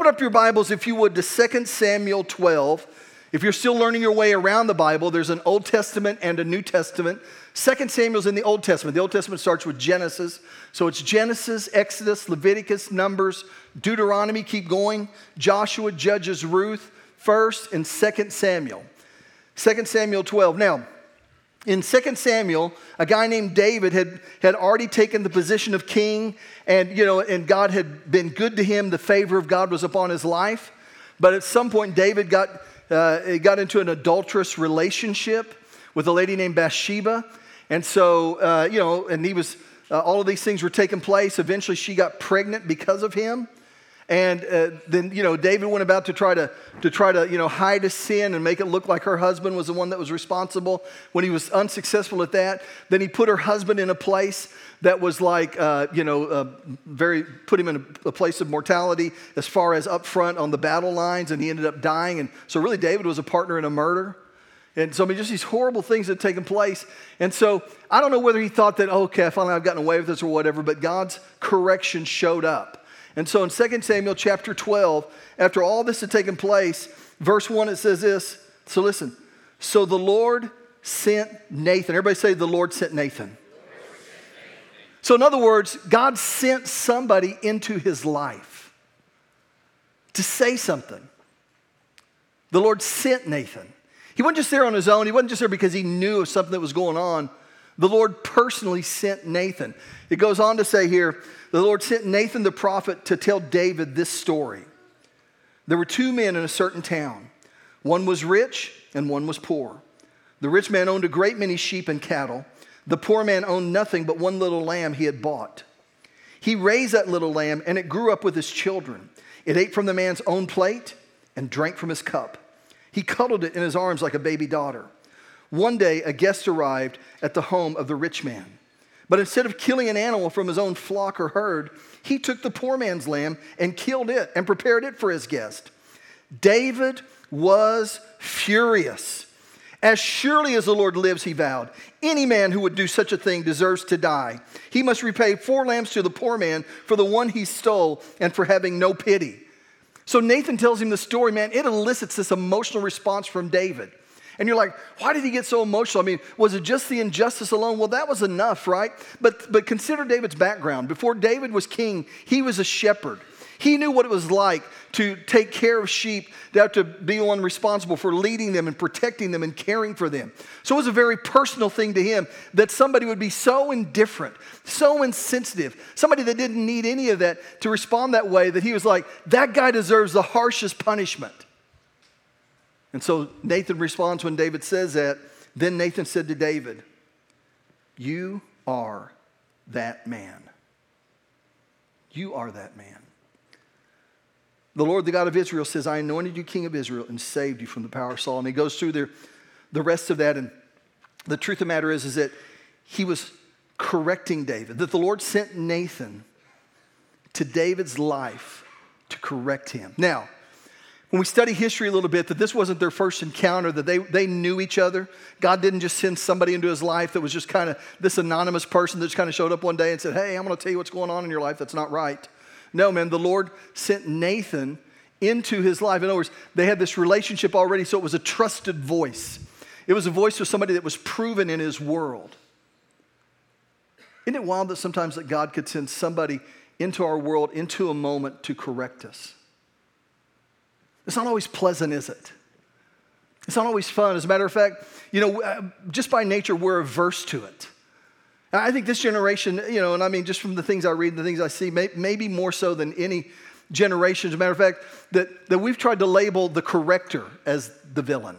Open up your Bibles, if you would, to 2 Samuel 12. If you're still learning your way around the Bible, there's an Old Testament and a New Testament. 2 Samuel's in the Old Testament. The Old Testament starts with Genesis. So it's Genesis, Exodus, Leviticus, Numbers, Deuteronomy, keep going, Joshua, Judges, Ruth, 1st and 2 Samuel. 2 Samuel 12. Now, in 2 Samuel, a guy named David had already taken the position of king, and and God had been good to him. The favor of God was upon his life. But at some point, David got into an adulterous relationship with a lady named Bathsheba. And so, and he was, all of these things were taking place. Eventually, she got pregnant because of him. And then, David went about to try to hide his sin and make it look like her husband was the one that was responsible. When he was unsuccessful at that, then he put her husband in a place that was like, put him in a place of mortality as far as up front on the battle lines, and he ended up dying. And so really David was a partner in a murder. And so, just these horrible things that had taken place. And so I don't know whether he thought that, finally I've gotten away with this or whatever, but God's correction showed up. And so in 2 Samuel chapter 12, after all this had taken place, verse 1, it says this. So listen. So the Lord sent Nathan. Everybody say, the Lord sent Nathan. So in other words, God sent somebody into his life to say something. The Lord sent Nathan. He wasn't just there on his own. He wasn't just there because he knew of something that was going on. The Lord personally sent Nathan. It goes on to say here, the Lord sent Nathan the prophet to tell David this story. There were two men in a certain town. One was rich and one was poor. The rich man owned a great many sheep and cattle. The poor man owned nothing but one little lamb he had bought. He raised that little lamb and it grew up with his children. It ate from the man's own plate and drank from his cup. He cuddled it in his arms like a baby daughter. One day, a guest arrived at the home of the rich man. But instead of killing an animal from his own flock or herd, he took the poor man's lamb and killed it and prepared it for his guest. David was furious. As surely as the Lord lives, he vowed, any man who would do such a thing deserves to die. He must repay 4 lambs to the poor man for the one he stole and for having no pity. So Nathan tells him the story, man. It elicits this emotional response from David. And you're like, why did he get so emotional? I mean, was it just the injustice alone? Well, that was enough, right? But consider David's background. Before David was king, he was a shepherd. He knew what it was like to take care of sheep, to have to be the one responsible for leading them and protecting them and caring for them. So it was a very personal thing to him that somebody would be so indifferent, so insensitive, somebody that didn't need any of that to respond that way, that he was like, that guy deserves the harshest punishment. And so Nathan responds when David says that. Then Nathan said to David, you are that man. You are that man. The Lord, the God of Israel, says, I anointed you king of Israel and saved you from the power of Saul. And he goes through the rest of that. And the truth of the matter is that he was correcting David, that the Lord sent Nathan to David's life to correct him. Now, when we study history a little bit, that this wasn't their first encounter, that they knew each other. God didn't just send somebody into his life that was just kind of this anonymous person that just kind of showed up one day and said, hey, I'm going to tell you what's going on in your life that's not right. No, man, the Lord sent Nathan into his life. In other words, they had this relationship already, so it was a trusted voice. It was a voice of somebody that was proven in his world. Isn't it wild that sometimes that God could send somebody into our world, into a moment to correct us? It's not always pleasant, is it? It's not always fun. As a matter of fact, just by nature, we're averse to it. And I think this generation, and I mean just from the things I read and the things I see, maybe more so than any generation, as a matter of fact, that we've tried to label the corrector as the villain.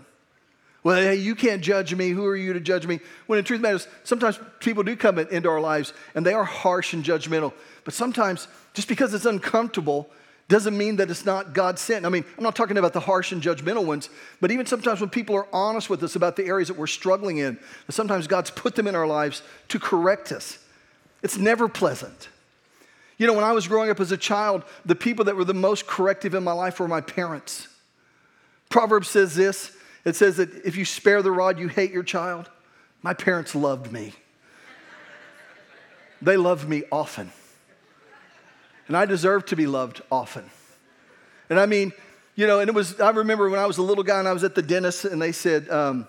Well, hey, you can't judge me. Who are you to judge me? When the truth matters, sometimes people do come into our lives, and they are harsh and judgmental. But sometimes, just because it's uncomfortable, doesn't mean that it's not God sent. I mean, I'm not talking about the harsh and judgmental ones, but even sometimes when people are honest with us about the areas that we're struggling in, sometimes God's put them in our lives to correct us. It's never pleasant. When I was growing up as a child, the people that were the most corrective in my life were my parents. Proverbs says this. It says that if you spare the rod, you hate your child. My parents loved me. They loved me often. And I deserve to be loved often. And I mean, you know, and it was, I remember when I was a little guy and I was at the dentist and they said, I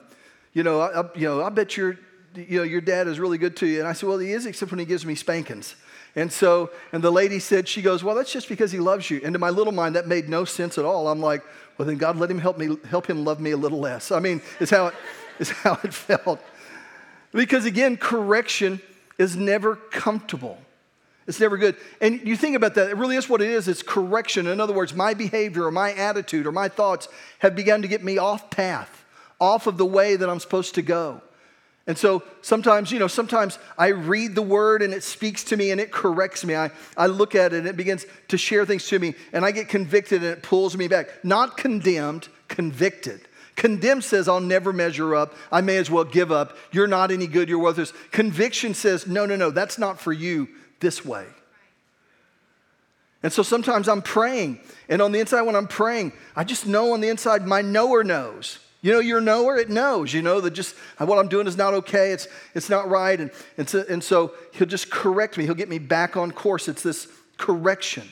bet your dad is really good to you. And I said, well, he is, except when he gives me spankings. And the lady said, she goes, well, that's just because he loves you. And to my little mind, that made no sense at all. I'm like, well, then God let him help him love me a little less. I mean, it's how it felt. Because again, correction is never comfortable. It's never good. And you think about that, it really is what it is. It's correction. In other words, my behavior or my attitude or my thoughts have begun to get me off path, off of the way that I'm supposed to go. And so sometimes I read the word and it speaks to me and it corrects me. I look at it and it begins to share things to me and I get convicted and it pulls me back. Not condemned, convicted. Condemned says, I'll never measure up. I may as well give up. You're not any good. You're worthless. Conviction says, no, that's not for you this way. And so sometimes I'm praying. And on the inside when I'm praying, I just know on the inside my knower knows. You know, your knower, it knows. You know that just what I'm doing is not okay. It's not right. And so he'll just correct me. He'll get me back on course. It's this correction.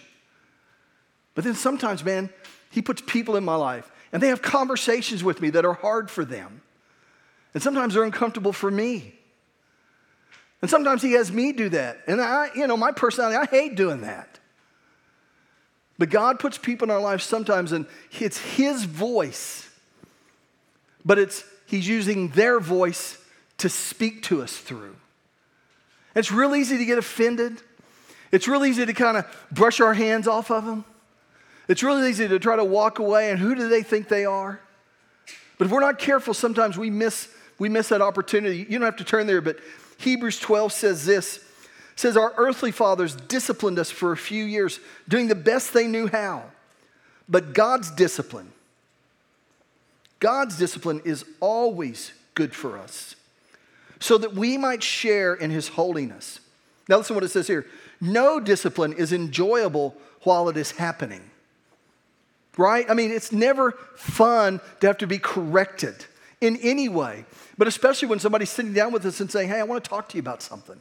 But then sometimes, man, he puts people in my life, and they have conversations with me that are hard for them. And sometimes they're uncomfortable for me. And sometimes he has me do that. And my personality, I hate doing that. But God puts people in our life sometimes, and it's his voice. But he's using their voice to speak to us through. It's real easy to get offended. It's real easy to kind of brush our hands off of them. It's really easy to try to walk away, and who do they think they are? But if we're not careful, sometimes we miss that opportunity. You don't have to turn there, but Hebrews 12 says this. It says, our earthly fathers disciplined us for a few years, doing the best they knew how. But God's discipline is always good for us so that we might share in his holiness. Now listen to what it says here. No discipline is enjoyable while it is happening. Right? I mean, it's never fun to have to be corrected in any way, but especially when somebody's sitting down with us and saying, hey, I want to talk to you about something.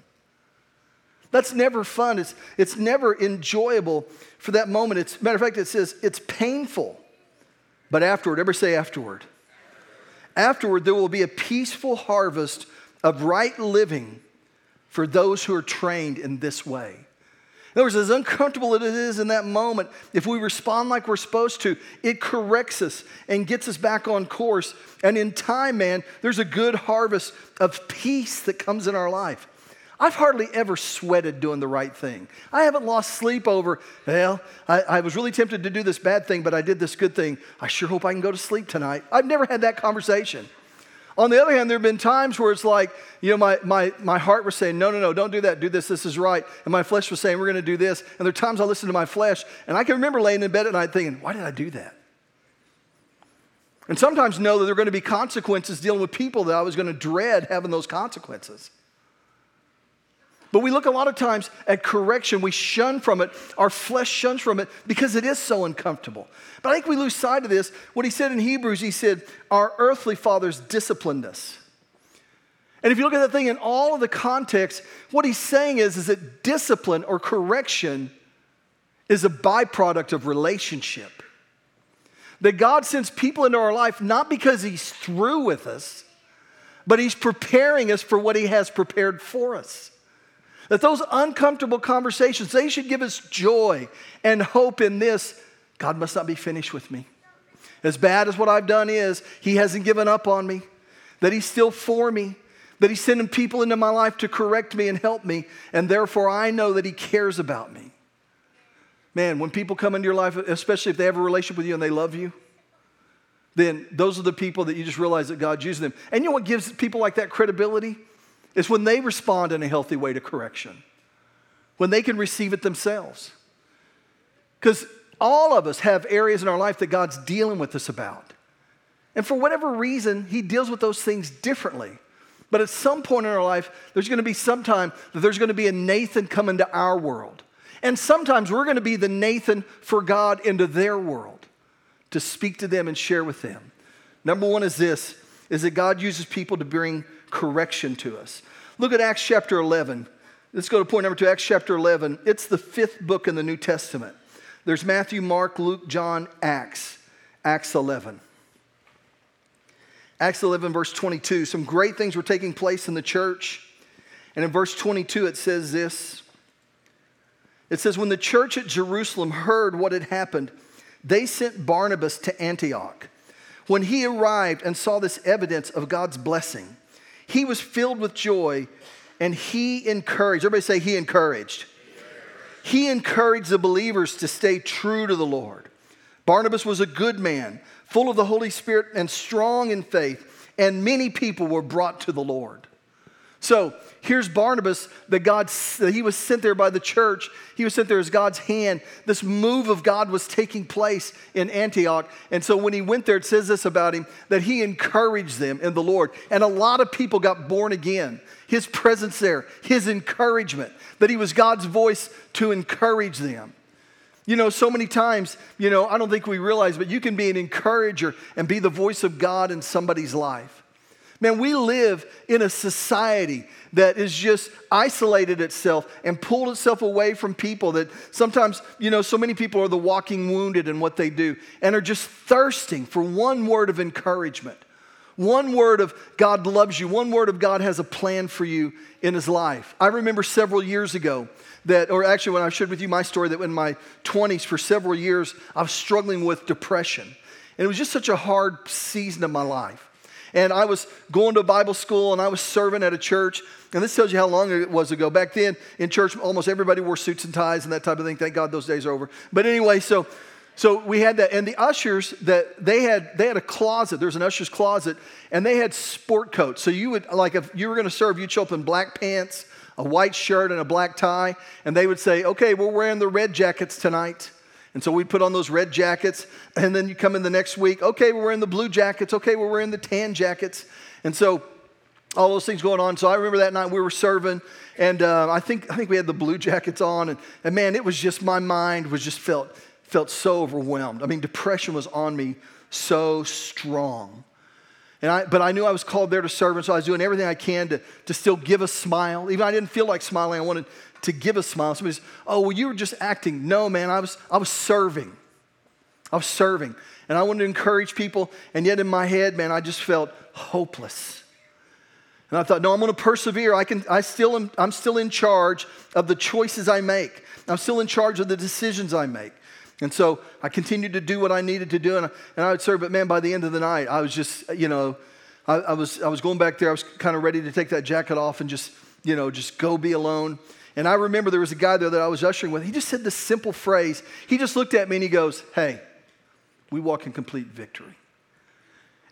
That's never fun. It's never enjoyable for that moment. It's, matter of fact, it says it's painful. But afterward, everybody say afterward. Afterward, there will be a peaceful harvest of right living for those who are trained in this way. In other words, as uncomfortable as it is in that moment, if we respond like we're supposed to, it corrects us and gets us back on course. And in time, man, there's a good harvest of peace that comes in our life. I've hardly ever sweated doing the right thing. I haven't lost sleep over, well, I was really tempted to do this bad thing, but I did this good thing. I sure hope I can go to sleep tonight. I've never had that conversation. On the other hand, there have been times where it's like, you know, my heart was saying, no, don't do that. Do this. This is right. And my flesh was saying, we're going to do this. And there are times I listen to my flesh, and I can remember laying in bed at night thinking, why did I do that? And sometimes know that there are going to be consequences dealing with people that I was going to dread having those consequences. But we look a lot of times at correction. We shun from it. Our flesh shuns from it because it is so uncomfortable. But I think we lose sight of this. What he said in Hebrews, he said, our earthly fathers disciplined us. And if you look at that thing in all of the context, what he's saying is that discipline or correction is a byproduct of relationship. That God sends people into our life not because he's through with us, but he's preparing us for what he has prepared for us. That those uncomfortable conversations, they should give us joy and hope in this. God must not be finished with me. As bad as what I've done is, he hasn't given up on me. That he's still for me. That he's sending people into my life to correct me and help me. And therefore, I know that he cares about me. Man, when people come into your life, especially if they have a relationship with you and they love you, then those are the people that you just realize that God's using them. And you know what gives people like that credibility? It's when they respond in a healthy way to correction, when they can receive it themselves. Because all of us have areas in our life that God's dealing with us about. And for whatever reason, he deals with those things differently. But at some point in our life, there's going to be some time that there's going to be a Nathan come into our world. And sometimes we're going to be the Nathan for God into their world to speak to them and share with them. Number one is this, is that God uses people to bring correction to us. Look at Acts chapter 11. Let's go to point number 2, Acts chapter 11. It's the 5th book in the New Testament. There's Matthew, Mark, Luke, John, Acts. Acts 11. Acts 11, verse 22. Some great things were taking place in the church. And in verse 22, it says this. It says, when the church at Jerusalem heard what had happened, they sent Barnabas to Antioch. When he arrived and saw this evidence of God's blessing, he was filled with joy and he encouraged. Everybody say, he encouraged. He encouraged the believers to stay true to the Lord. Barnabas was a good man, full of the Holy Spirit and strong in faith, and many people were brought to the Lord. So here's Barnabas, that he was sent there by the church. He was sent there as God's hand. This move of God was taking place in Antioch. And so when he went there, it says this about him, that he encouraged them in the Lord. And a lot of people got born again. His presence there, his encouragement, that he was God's voice to encourage them. You know, so many times, you know, I don't think we realize, but you can be an encourager and be the voice of God in somebody's life. Man, we live in a society that is just isolated itself and pulled itself away from people that sometimes, you know, so many people are the walking wounded in what they do and are just thirsting for one word of encouragement, one word of God loves you, one word of God has a plan for you in his life. I remember several years ago when I shared with you my story that in my 20s for several years, I was struggling with depression. And it was just such a hard season of my life. And I was going to Bible school, and I was serving at a church. And this tells you how long it was ago. Back then, in church, almost everybody wore suits and ties and that type of thing. Thank God those days are over. But anyway, so we had that. And the ushers, that they had a closet. There was an usher's closet, and they had sport coats. So you would, like, if you were going to serve, you'd show up in black pants, a white shirt, and a black tie. And they would say, okay, we're wearing the red jackets tonight. And so we put on those red jackets, and then you come in the next week, okay, we're wearing the blue jackets, okay, we're wearing the tan jackets. And so all those things going on. So I remember that night we were serving, and I think we had the blue jackets on, and man, it was just, my mind was just felt so overwhelmed. I mean, depression was on me so strong. But I knew I was called there to serve, and so I was doing everything I can to still give a smile. Even I didn't feel like smiling, I wanted to give a smile. Somebody says, oh, well, you were just acting. No, man, I was serving. I was serving. And I wanted to encourage people, and yet in my head, man, I just felt hopeless. And I thought, no, I'm going to persevere. I'm still in charge of the choices I make. I'm still in charge of the decisions I make. And so I continued to do what I needed to do, and I would serve. But man, by the end of the night, I was just, you know, I was going back there. I was kind of ready to take that jacket off and just, you know, just go be alone. And I remember there was a guy there that I was ushering with. He just said this simple phrase. He just looked at me and he goes, hey, we walk in complete victory.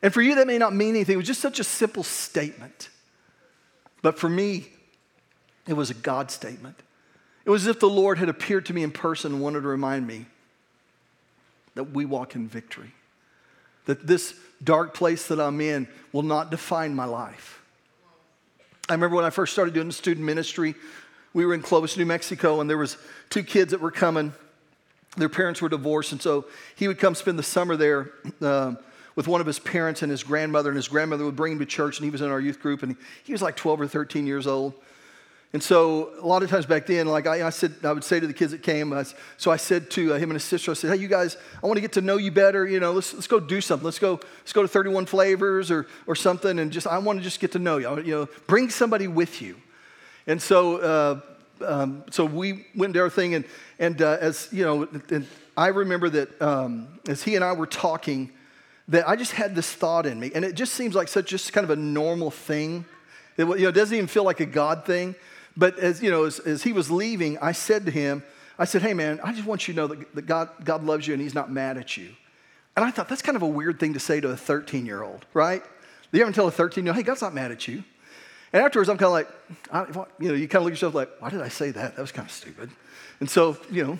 And for you, that may not mean anything. It was just such a simple statement. But for me, it was a God statement. It was as if the Lord had appeared to me in person and wanted to remind me that we walk in victory, that this dark place that I'm in will not define my life. I remember when I first started doing student ministry, we were in Clovis, New Mexico, and there was two kids that were coming. Their parents were divorced, and so he would come spend the summer there with one of his parents and his grandmother would bring him to church, and he was in our youth group, and he was like 12 or 13 years old. And so a lot of times back then, like I would say to the kids that came, so I said to him and his sister, I said, hey, you guys, I want to get to know you better. You know, let's go do something. Let's go to 31 Flavors or something. And I want to just get to know you. You know, bring somebody with you. And so so we went to our thing. And as you know, and I remember that as he and I were talking, that I just had this thought in me. And it just seems like such just kind of a normal thing. It doesn't even feel like a God thing. But as you know, as he was leaving, I said to him, I said, hey man, I just want you to know that God loves you and he's not mad at you. And I thought, that's kind of a weird thing to say to a 13-year-old, right? You ever tell a 13-year-old, hey, God's not mad at you? And afterwards, I'm kind of like, you kind of look at yourself like, why did I say that? That was kind of stupid. And so, you know,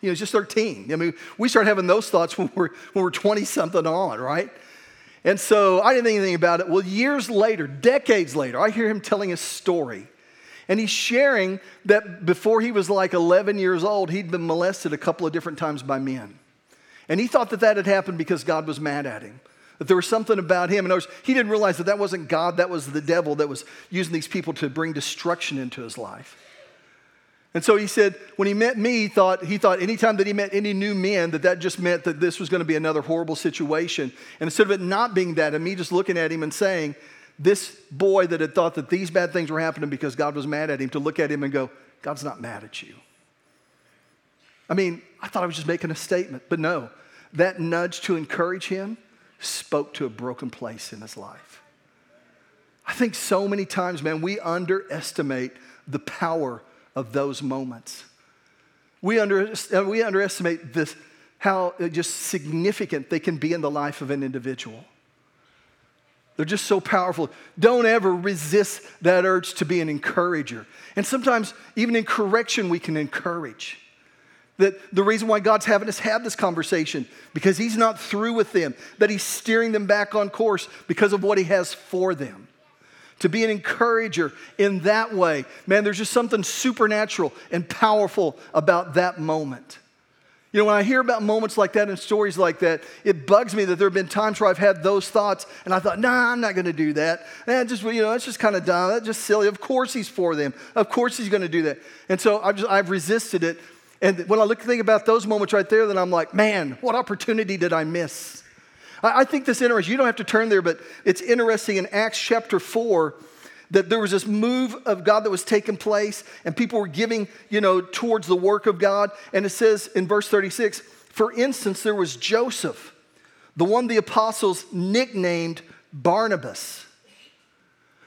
it's just 13. I mean, we start having those thoughts when we're 20-something on, right? And so I didn't think anything about it. Well, years later, decades later, I hear him telling his story. And he's sharing that before he was like 11 years old, he'd been molested a couple of different times by men. And he thought that had happened because God was mad at him, that there was something about him. In other words, he didn't realize that wasn't God, that was the devil that was using these people to bring destruction into his life. And so he said, when he met me, he thought anytime that he met any new men, that just meant that this was going to be another horrible situation. And instead of it not being that, and me just looking at him and saying, this boy that had thought that these bad things were happening because God was mad at him, to look at him and go, God's not mad at you. I mean, I thought I was just making a statement, but no. That nudge to encourage him spoke to a broken place in his life. I think so many times, man, we underestimate the power of those moments. We underestimate this, how just significant they can be in the life of an individual. They're just so powerful. Don't ever resist that urge to be an encourager. And sometimes, even in correction, we can encourage. That the reason why God's having us have this conversation, because he's not through with them, that he's steering them back on course because of what he has for them. To be an encourager in that way, man, there's just something supernatural and powerful about that moment. You know, when I hear about moments like that and stories like that, it bugs me that there have been times where I've had those thoughts and I thought, nah, I'm not going to do that. That's just kind of dumb. That's just silly. Of course he's for them. Of course he's going to do that. And so I've resisted it. And when I think about those moments right there, then I'm like, man, what opportunity did I miss? I think this interesting. You don't have to turn there, but it's interesting in Acts chapter 4 that there was this move of God that was taking place and people were giving, towards the work of God. And it says in verse 36, for instance, there was Joseph, the one the apostles nicknamed Barnabas.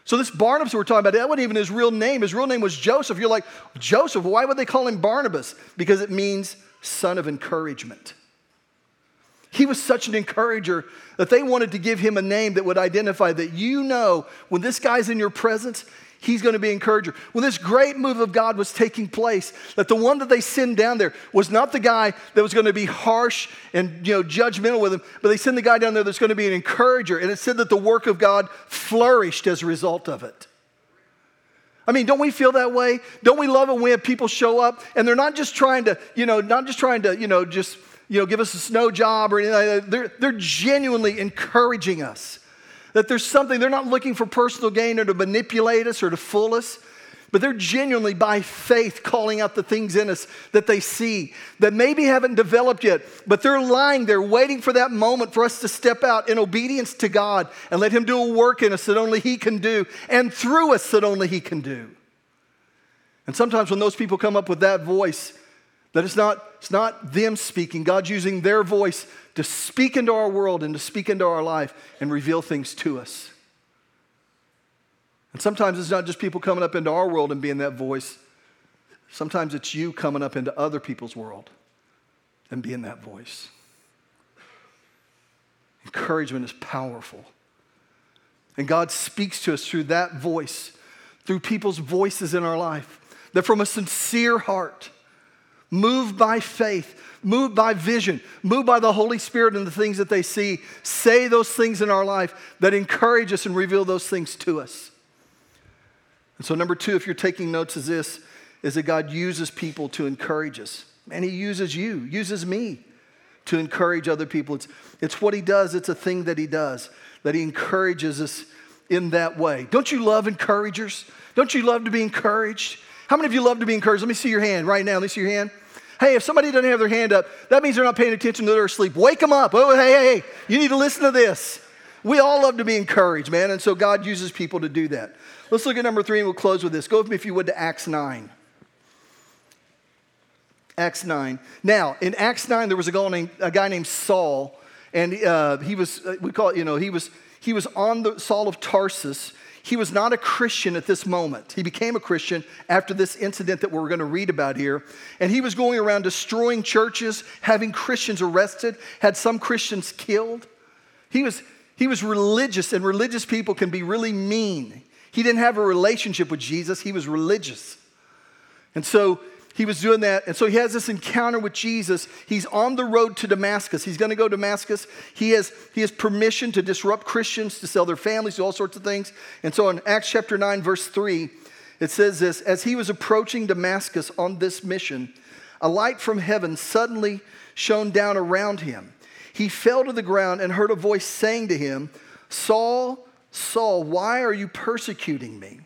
So this Barnabas we're talking about, that wasn't even his real name. His real name was Joseph. You're like, Joseph, why would they call him Barnabas? Because it means son of encouragement. He was such an encourager that they wanted to give him a name that would identify that, when this guy's in your presence, he's going to be an encourager. When this great move of God was taking place, that the one that they send down there was not the guy that was going to be harsh and judgmental with him, but they send the guy down there that's going to be an encourager. And it said that the work of God flourished as a result of it. I mean, don't we feel that way? Don't we love it when people show up and they're not just trying to, give us a snow job or anything like that. They're genuinely encouraging us. That there's something, they're not looking for personal gain or to manipulate us or to fool us, but they're genuinely by faith calling out the things in us that they see that maybe haven't developed yet, but they're lying there waiting for that moment for us to step out in obedience to God and let him do a work in us that only he can do and through us that only he can do. And sometimes when those people come up with that voice, that it's not them speaking. God's using their voice to speak into our world and to speak into our life and reveal things to us. And sometimes it's not just people coming up into our world and being that voice. Sometimes it's you coming up into other people's world and being that voice. Encouragement is powerful. And God speaks to us through that voice, through people's voices in our life, that from a sincere heart, moved by faith, moved by vision, moved by the Holy Spirit and the things that they see, say those things in our life that encourage us and reveal those things to us. And so number 2, if you're taking notes, is that God uses people to encourage us. And he uses you, uses me to encourage other people. It's what he does. It's a thing that he does, that he encourages us in that way. Don't you love encouragers? Don't you love to be encouraged? How many of you love to be encouraged? Let me see your hand right now. Let me see your hand. Hey, if somebody doesn't have their hand up, that means they're not paying attention to their sleep. Wake them up. Oh, hey, you need to listen to this. We all love to be encouraged, man. And so God uses people to do that. Let's look at number 3 and we'll close with this. Go with me, if you would, to Acts 9. Acts 9. Now, in Acts 9, there was a guy named Saul. And he was on the Saul of Tarsus. He was not a Christian at this moment. He became a Christian after this incident that we're going to read about here. And he was going around destroying churches, having Christians arrested, had some Christians killed. He was religious, and religious people can be really mean. He didn't have a relationship with Jesus. He was religious. And so he was doing that. And so he has this encounter with Jesus. He's on the road to Damascus. He's going to go to Damascus. He has permission to disrupt Christians, to sell their families, to all sorts of things. And so in Acts chapter 9, verse 3, it says this: as he was approaching Damascus on this mission, a light from heaven suddenly shone down around him. He fell to the ground and heard a voice saying to him, "Saul, Saul, why are you persecuting me?"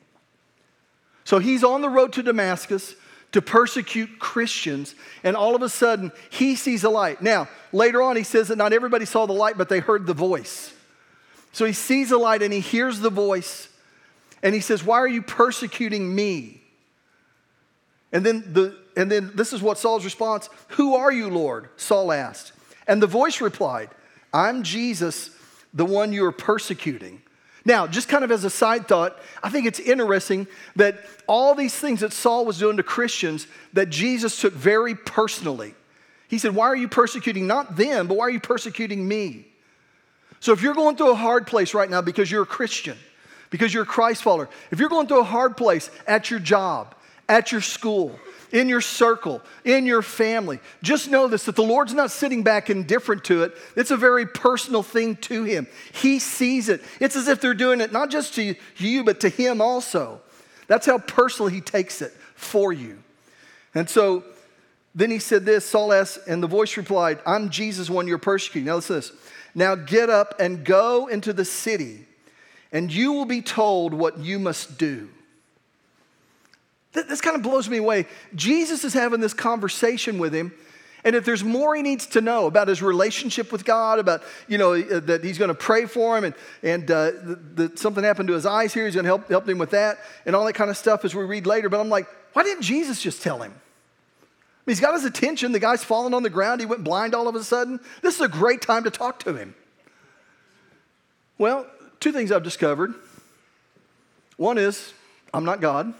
So he's on the road to Damascus. to persecute Christians, and all of a sudden, he sees a light. Now, later on, he says that not everybody saw the light, but they heard the voice. So he sees a light, and he hears the voice, and he says, why are you persecuting me? And then this is what Saul's response, who are you, Lord? Saul asked. And the voice replied, I'm Jesus, the one you are persecuting. Now, just kind of as a side thought, I think it's interesting that all these things that Saul was doing to Christians that Jesus took very personally. He said, why are you persecuting not them, but why are you persecuting me? So if you're going through a hard place right now because you're a Christian, because you're a Christ follower, if you're going through a hard place at your job, at your school, in your circle, in your family, just know this, that the Lord's not sitting back indifferent to it. It's a very personal thing to him. He sees it. It's as if they're doing it not just to you, but to him also. That's how personally he takes it for you. And so then he said this, Saul asked, and the voice replied, I'm Jesus, one you're persecuting. Now listen to this. Now get up and go into the city, and you will be told what you must do. This kind of blows me away. Jesus is having this conversation with him, and if there's more he needs to know about his relationship with God, about, you know, that he's going to pray for him, and that something happened to his eyes here, he's going to help him with that, and all that kind of stuff as we read later. But I'm like, why didn't Jesus just tell him? I mean, he's got his attention. The guy's fallen on the ground. He went blind all of a sudden. This is a great time to talk to him. Well, two things I've discovered. One is, I'm not God.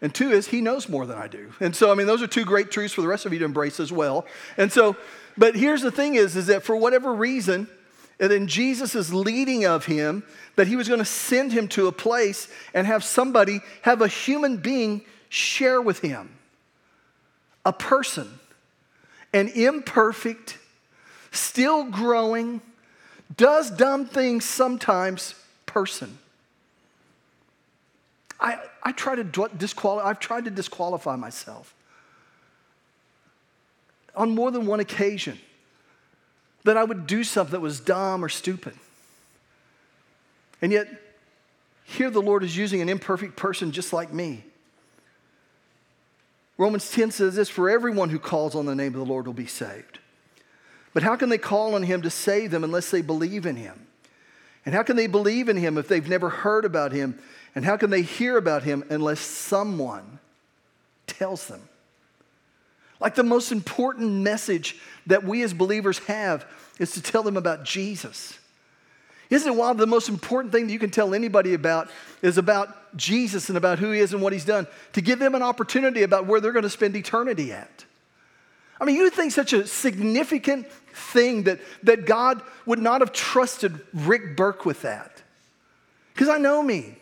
And two is, he knows more than I do. And so, I mean, those are two great truths for the rest of you to embrace as well. And so, but here's the thing is that for whatever reason, and in Jesus' leading of him, that he was going to send him to a place and have somebody, have a human being share with him. A person, an imperfect, still growing, does dumb things sometimes person. I've tried to disqualify myself on more than one occasion that I would do something that was dumb or stupid. And yet, here the Lord is using an imperfect person just like me. Romans 10 says this, for everyone who calls on the name of the Lord will be saved. But how can they call on him to save them unless they believe in him? And how can they believe in him if they've never heard about him? And how can they hear about him unless someone tells them? Like the most important message that we as believers have is to tell them about Jesus. Isn't it wild? The most important thing that you can tell anybody about is about Jesus and about who he is and what he's done. To give them an opportunity about where they're going to spend eternity at. I mean, you would think such a significant thing that God would not have trusted Rick Burke with that. Because I know me.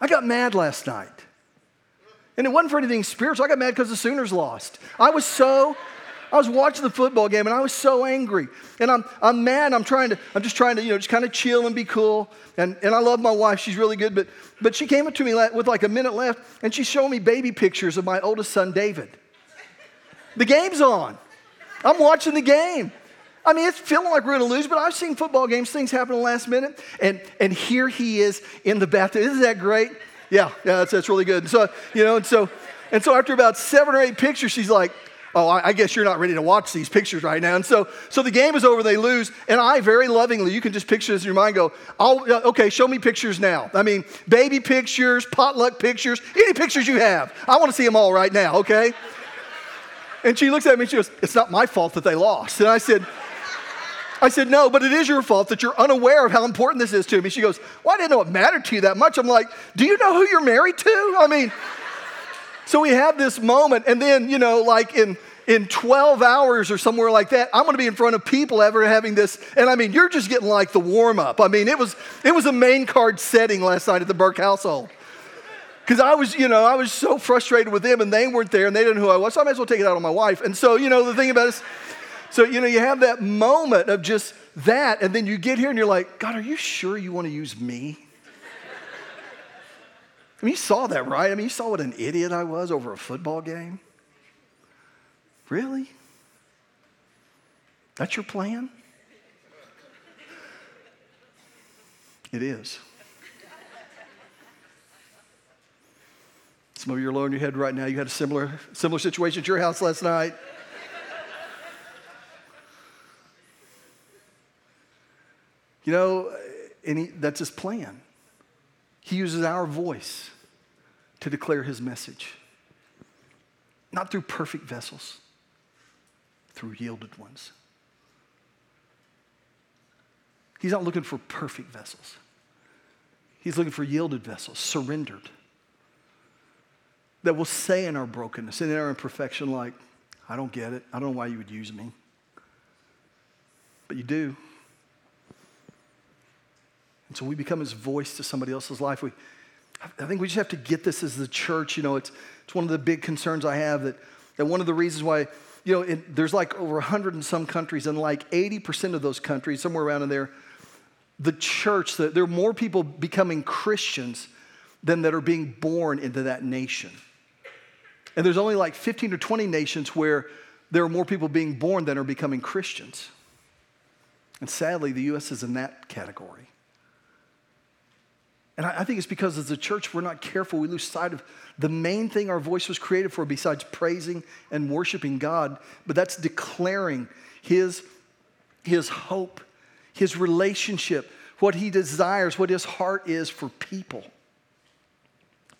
I got mad last night. And it wasn't for anything spiritual. I got mad because the Sooners lost. I was watching the football game and I was so angry. And I'm mad. I'm just trying to, you know, just kind of chill and be cool. And I love my wife. She's really good. But she came up to me with like a minute left and she's showing me baby pictures of my oldest son, David. The game's on. I'm watching the game. I mean, it's feeling like we're going to lose, but I've seen football games, things happen in the last minute, and here he is in the bathroom. Isn't that great? Yeah, that's really good. And so, you know, and so after about 7 or 8 pictures, she's like, oh, I guess you're not ready to watch these pictures right now. And so the game is over, they lose, and I very lovingly, you can just picture this in your mind, go, okay, show me pictures now. I mean, baby pictures, potluck pictures, any pictures you have. I want to see them all right now, okay? And she looks at me and she goes, it's not my fault that they lost. And I said, no, but it is your fault that you're unaware of how important this is to me. She goes, well, I didn't know it mattered to you that much. I'm like, do you know who you're married to? I mean, so we have this moment, and then, you know, like in 12 hours or somewhere like that, I'm going to be in front of people ever having this. And I mean, you're just getting like the warm-up. I mean, it was a main card setting last night at the Burke household. Because I was so frustrated with them, and they weren't there, and they didn't know who I was, so I might as well take it out on my wife. And so, you know, the thing about it is, so, you know, you have that moment of just that, and then you get here and you're like, God, are you sure you want to use me? I mean, you saw that, right? I mean, you saw what an idiot I was over a football game? Really? That's your plan? It is. Some of you are lowering your head right now. You had a similar situation at your house last night. You know, and that's his plan. He uses our voice to declare his message. Not through perfect vessels, through yielded ones. He's not looking for perfect vessels. He's looking for yielded vessels, surrendered, that will say in our brokenness and in our imperfection, like, I don't get it. I don't know why you would use me. But you do. And so we become his voice to somebody else's life. I think we just have to get this as the church. You know, it's one of the big concerns I have that one of the reasons why, you know, there's like over 100 and some countries, and like 80% of those countries, somewhere around in there, the church, there are more people becoming Christians than that are being born into that nation. And there's only like 15 or 20 nations where there are more people being born than are becoming Christians. And sadly, the U.S. is in that category. And I think it's because as a church, we're not careful. We lose sight of the main thing our voice was created for besides praising and worshiping God, but that's declaring his hope, his relationship, what he desires, what his heart is for people.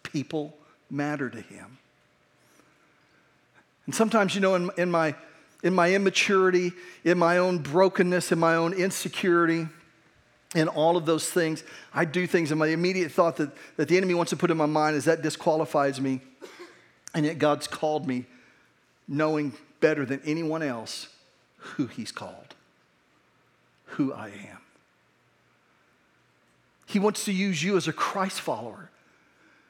People matter to him. And sometimes, you know, in my immaturity, in my own brokenness, in my own insecurity, and all of those things, I do things, and my immediate thought that the enemy wants to put in my mind is that disqualifies me, and yet God's called me, knowing better than anyone else who he's called, who I am. He wants to use you as a Christ follower.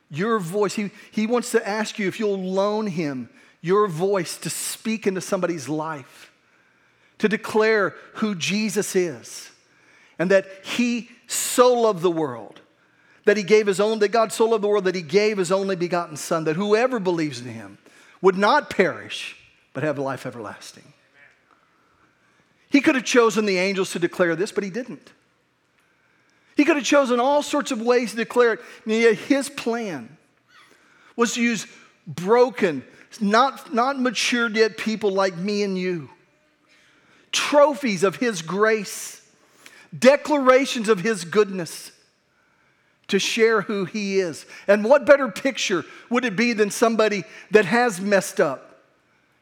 Your voice, he wants to ask you if you'll loan him your voice to speak into somebody's life, to declare who Jesus is. And that he so loved the world, that God so loved the world that he gave his only begotten son, that whoever believes in him would not perish, but have life everlasting. Amen. He could have chosen the angels to declare this, but he didn't. He could have chosen all sorts of ways to declare it. And yet his plan was to use broken, not matured yet people like me and you. Trophies of his grace. Declarations of his goodness to share who he is. And what better picture would it be than somebody that has messed up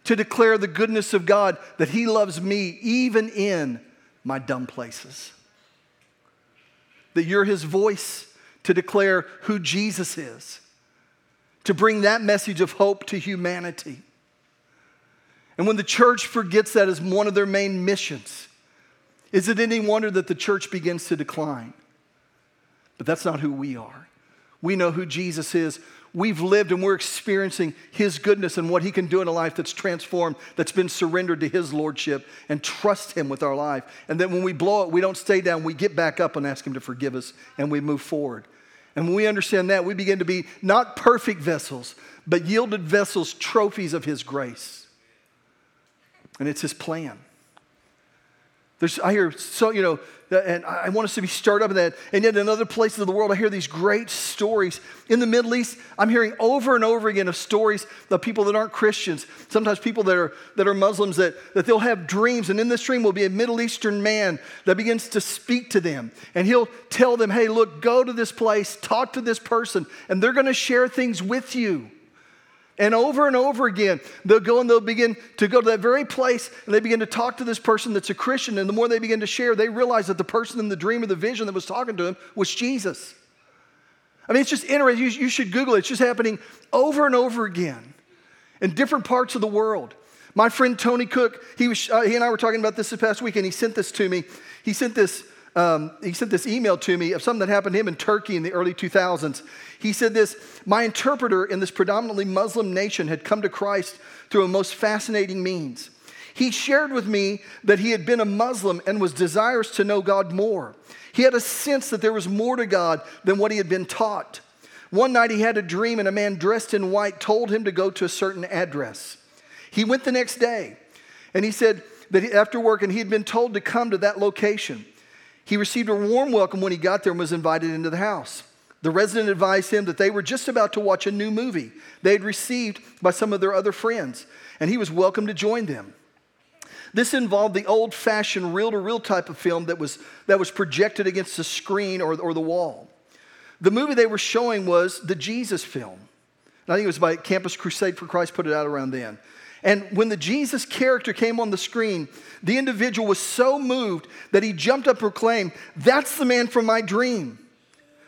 to declare the goodness of God, that he loves me even in my dumb places. That you're his voice to declare who Jesus is, to bring that message of hope to humanity. And when the church forgets that as one of their main missions, is it any wonder that the church begins to decline? But that's not who we are. We know who Jesus is. We've lived and we're experiencing his goodness and what he can do in a life that's transformed, that's been surrendered to his lordship, and trust him with our life. And then when we blow it, we don't stay down. We get back up and ask him to forgive us, and we move forward. And when we understand that, we begin to be not perfect vessels, but yielded vessels, trophies of his grace. And it's his plan. I hear so, you know, and I want us to be stirred up in that. And yet in other places of the world, I hear these great stories. In the Middle East, I'm hearing over and over again of stories of people that aren't Christians. Sometimes people that are Muslims, that they'll have dreams. And in this dream will be a Middle Eastern man that begins to speak to them. And he'll tell them, hey, look, go to this place, talk to this person. And they're going to share things with you. And over again, they'll go and they'll begin to go to that very place, and they begin to talk to this person that's a Christian. And the more they begin to share, they realize that the person in the dream or the vision that was talking to him was Jesus. I mean, it's just interesting. You should Google it. It's just happening over and over again in different parts of the world. My friend Tony Cook, he and I were talking about this past week, and he sent this to me. He sent this email to me of something that happened to him in Turkey in the early 2000s. He said this, my interpreter in this predominantly Muslim nation had come to Christ through a most fascinating means. He shared with me that he had been a Muslim and was desirous to know God more. He had a sense that there was more to God than what he had been taught. One night he had a dream, and a man dressed in white told him to go to a certain address. He went the next day, and he said that after work, and he had been told to come to that location. He received a warm welcome when he got there and was invited into the house. The resident advised him that they were just about to watch a new movie they had received by some of their other friends, and he was welcome to join them. This involved the old-fashioned reel-to-reel type of film that was projected against the screen or the wall. The movie they were showing was the Jesus film. And I think it was by Campus Crusade for Christ, put it out around then. And when the Jesus character came on the screen, the individual was so moved that he jumped up and proclaimed, "That's the man from my dream."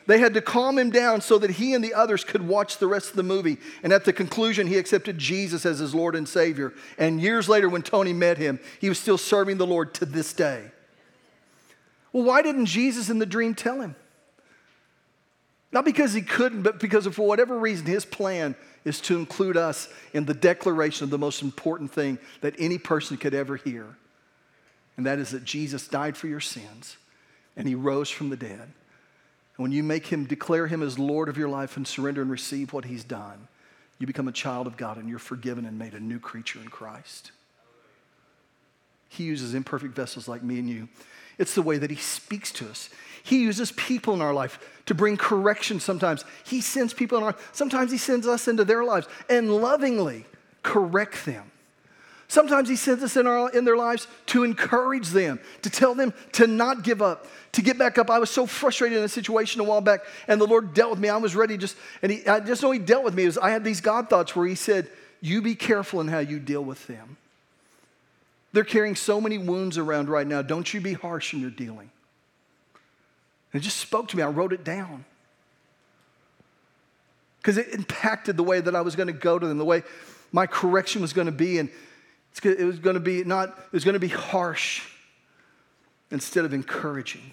They had to calm him down so that he and the others could watch the rest of the movie. And at the conclusion, he accepted Jesus as his Lord and Savior. And years later, when Tony met him, he was still serving the Lord to this day. Well, why didn't Jesus in the dream tell him? Not because he couldn't, but because for whatever reason, his plan is to include us in the declaration of the most important thing that any person could ever hear. And that is that Jesus died for your sins and he rose from the dead. And when you make him, declare him as Lord of your life and surrender and receive what he's done, you become a child of God and you're forgiven and made a new creature in Christ. He uses imperfect vessels like me and you. It's the way that he speaks to us. He uses people in our life to bring correction sometimes. He sends people in our life. Sometimes he sends us into their lives and lovingly correct them. Sometimes he sends us in their lives to encourage them, to tell them to not give up, to get back up. I was so frustrated in a situation a while back, and the Lord dealt with me. I was ready I just know he dealt with me. I had these God thoughts where he said, "You be careful in how you deal with them. They're carrying so many wounds around right now. Don't you be harsh in your dealing." And it just spoke to me. I wrote it down because it impacted the way that I was going to go to them, the way my correction was going to be, and it was going to be it was going to be harsh instead of encouraging.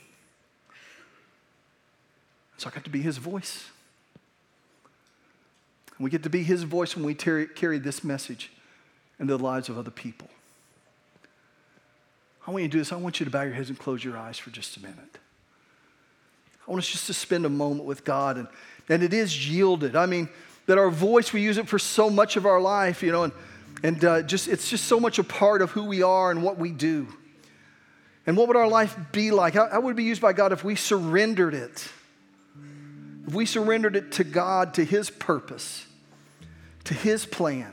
So I got to be his voice. And we get to be his voice when we carry this message into the lives of other people. I want you to do this. I want you to bow your heads and close your eyes for just a minute. I want us just to spend a moment with God, and it is yielded. I mean, that our voice, we use it for so much of our life, you know, and it's just so much a part of who we are and what we do. And what would our life be like? How would it be used by God if we surrendered it? If we surrendered it to God, to his purpose, to his plan.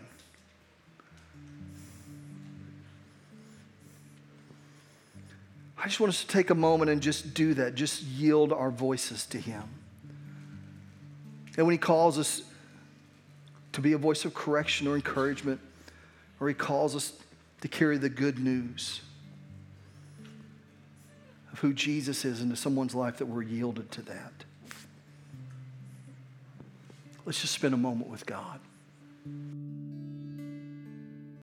I just want us to take a moment and just do that. Just yield our voices to him. And when he calls us to be a voice of correction or encouragement, or he calls us to carry the good news of who Jesus is into someone's life, that we're yielded to that. Let's just spend a moment with God.